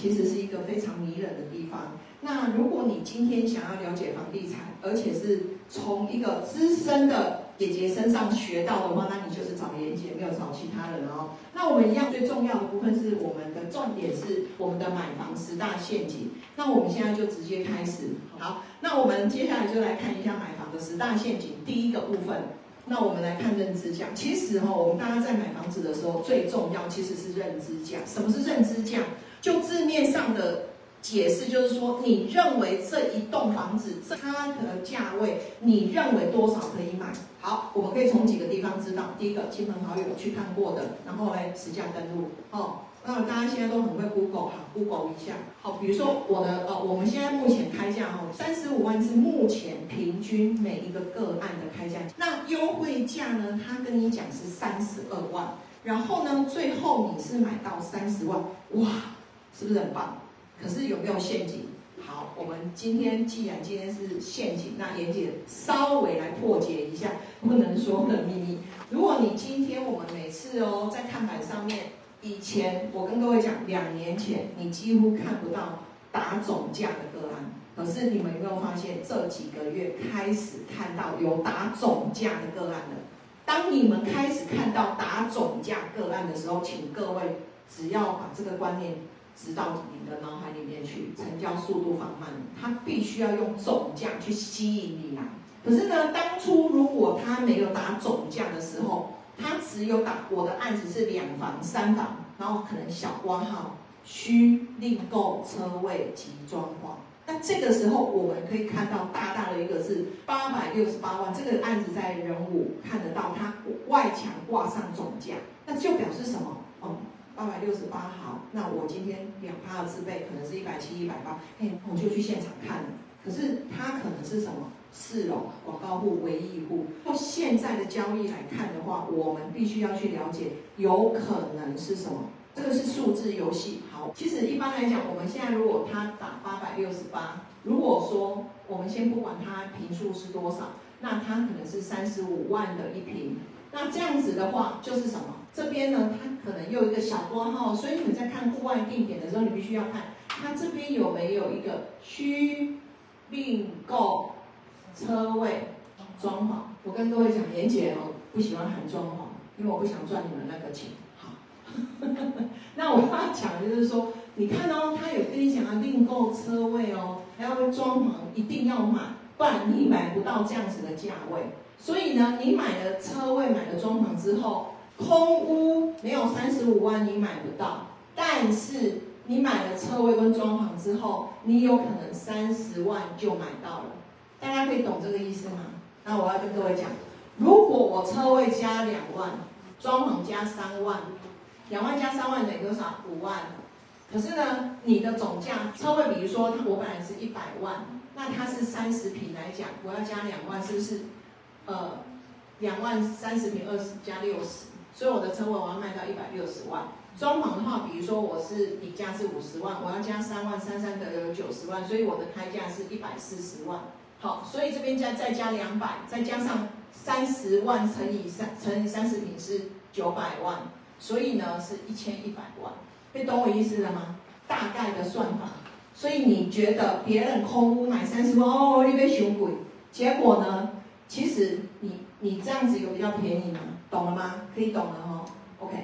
其实是一个非常迷人的地方。那如果你今天想要了解房地产，而且是从一个资深的姐姐身上学到的话，那你就是找妍姐，没有找其他人哦。那我们一样最重要的部分是我们的重点是我们的买房10大陷阱。那我们现在就直接开始。好，那我们接下来就来看一下买房的10大陷阱第一个部分。那我们来看认知价。其实我们大家在买房子的时候，最重要其实是认知价。什么是认知价？就字面上的解释，就是说你认为这一栋房子它的价位，你认为多少可以买？好，我们可以从几个地方知道。第一个，亲朋好友去看过的，然后来实价登录。那大家现在都很会 Google， 好 ，Google 一下。好，比如说我们现在目前开价35万是目前平均每一个个案的开价。那优惠价呢？他跟你讲是32万，然后呢，最后你是买到30万，哇，是不是很棒？可是有没有陷阱？好，我们既然今天是陷阱，那妍姐稍微来破解一下不能说的秘密。如果你今天我们每次在看板上面。以前我跟各位讲，2年前你几乎看不到打总价的个案，可是你们有没有发现这几个月开始看到有打总价的个案了？当你们开始看到打总价个案的时候，请各位只要把这个观念植到你的脑海里面去，成交速度放慢，它必须要用总价去吸引你来。可是呢，当初如果它没有打总价的时候，他只有打我的案子是2房3房，然后可能小括号需另购车位及装潢。那这个时候我们可以看到大大的一个是868万，这个案子在仁武看得到，它外墙挂上总价，那就表示什么？868好，那我今天2%的自备可能是170、180，我就去现场看了。可是它可能是什么？4楼广告户、唯一户，从现在的交易来看的话，我们必须要去了解，有可能是什么？这个是数字游戏。好，其实一般来讲，我们现在如果他打868，如果说我们先不管他坪数是多少，那他可能是35万的一坪。那这样子的话，就是什么？这边呢，它可能又有一个小括号，所以你们在看户外定点的时候，你必须要看它这边有没有一个需并购。车位装潢，我跟各位讲，妍姐不喜欢喊装潢，因为我不想赚你们那个钱。好，那我要讲的就是说，你看他有跟你讲要另购车位还要装潢，一定要买，不然你买不到这样子的价位。所以呢，你买了车位、买了装潢之后，空屋没有35万你买不到，但是你买了车位跟装潢之后，你有可能30万就买到了。大家可以懂这个意思吗？那我要跟各位讲，如果我车位加2万，装潢加3万，2万加3万等于多少？5万。可是呢，你的总价车位，比如说我本来是100万，那它是30平来讲，我要加2万，是不是？2万30平20加60，所以我的车位我要卖到160万。装潢的话，比如说我是底价是50万，我要加3万，33等于90万，所以我的开价是140万。好，所以这边再加200，再加上30万乘以30平是900万，所以呢是1100万，你懂我意思了吗？大概的算法。所以你觉得别人空屋买30万你被熊鬼，结果呢，其实你这样子有比较便宜吗？懂了吗？可以懂了OK，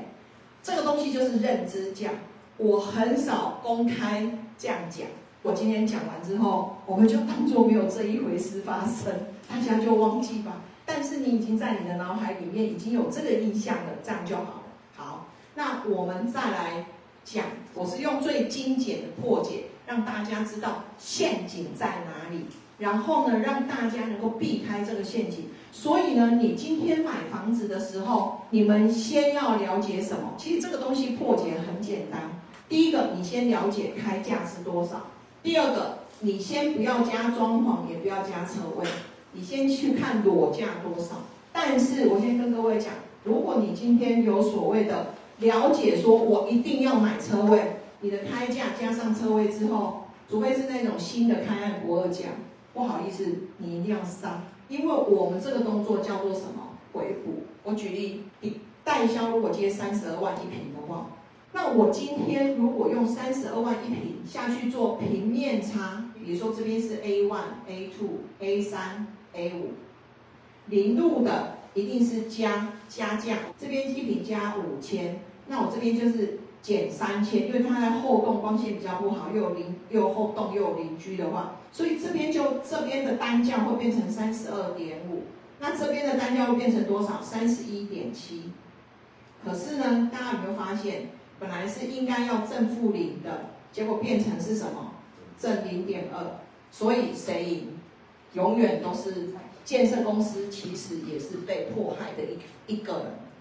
这个东西就是认知价，我很少公开这样讲。我今天讲完之后，我们就当作没有这一回事发生，大家就忘记吧。但是你已经在你的脑海里面已经有这个印象了，这样就好了。好，那我们再来讲，我是用最精简的破解，让大家知道陷阱在哪里，然后呢，让大家能够避开这个陷阱。所以呢，你今天买房子的时候，你们先要了解什么？其实这个东西破解很简单。第一个，你先了解开价是多少。第二个，你先不要加装潢，也不要加车位，你先去看裸价多少。但是我先跟各位讲，如果你今天有所谓的了解说我一定要买车位，你的开价加上车位之后，除非是那种新的开案不2价，不好意思，你一定要上，因为我们这个动作叫做什么？回补。我举例，代销如果接32万一平的话，那我今天如果用32万一平下去做平面差，比如说这边是 A1、A2、A3、A5， 零度的一定是加价，这边一平加5000，那我这边就是减3000，因为它的后栋光线比较不好，又有后栋又有邻居的话，所以这边的单价会变成32.5，那这边的单价会变成多少？31.7。可是呢，大家有没有发现，本来是应该要正负0的，结果变成是什么？正0.2。所以谁赢？永远都是建设公司，其实也是被迫害的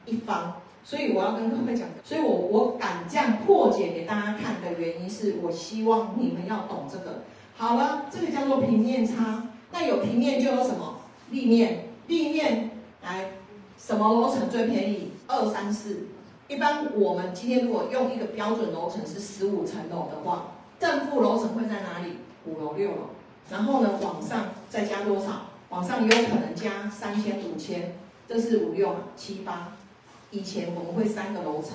一方。所以我要跟各位讲，所以我敢这样破解给大家看的原因是，我希望你们要懂这个。好了，这个叫做平面差。那有平面就有什么？立面来，什么楼层最便宜？2、3、4。一般我们今天如果用一个标准楼层是15层楼的话，正负楼层会在哪里？5楼、6楼。然后呢，往上再加多少？往上有可能加3000、5000，这是5、6、7、8。以前我们会3个楼层，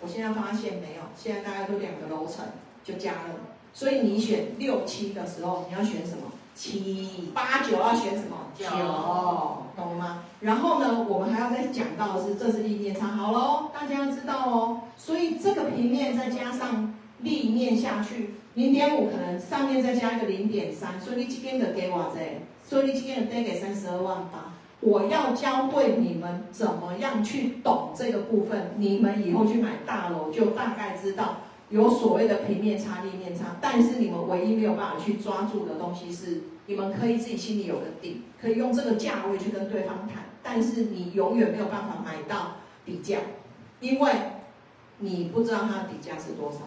我现在发现没有，现在大概都2个楼层就加了。所以你选6、7的时候，你要选什么？7。8、9要选什么？9，懂吗？然后呢，我们还要再讲到的是，这是立面差。好咯，大家要知道哦。所以这个平面再加上立面下去 0.5， 可能上面再加一个 0.3， 所以你今天就给我这，所以你今天就得给32.8。我要教会你们怎么样去懂这个部分，你们以后去买大楼就大概知道有所谓的平面差、立面差，但是你们唯一没有办法去抓住的东西是，你们可以自己心里有个底，可以用这个价位去跟对方谈，但是你永远没有办法买到底价，因为你不知道它的底价是多少，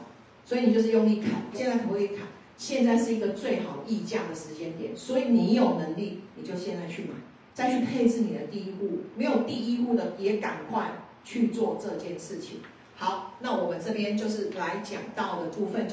所以你就是用力砍。现在可不可以砍？现在是一个最好议价的时间点，所以你有能力你就现在去买，再去配置你的第一户，没有第一户的也赶快去做这件事情。好，那我们这边就是来讲到的部分。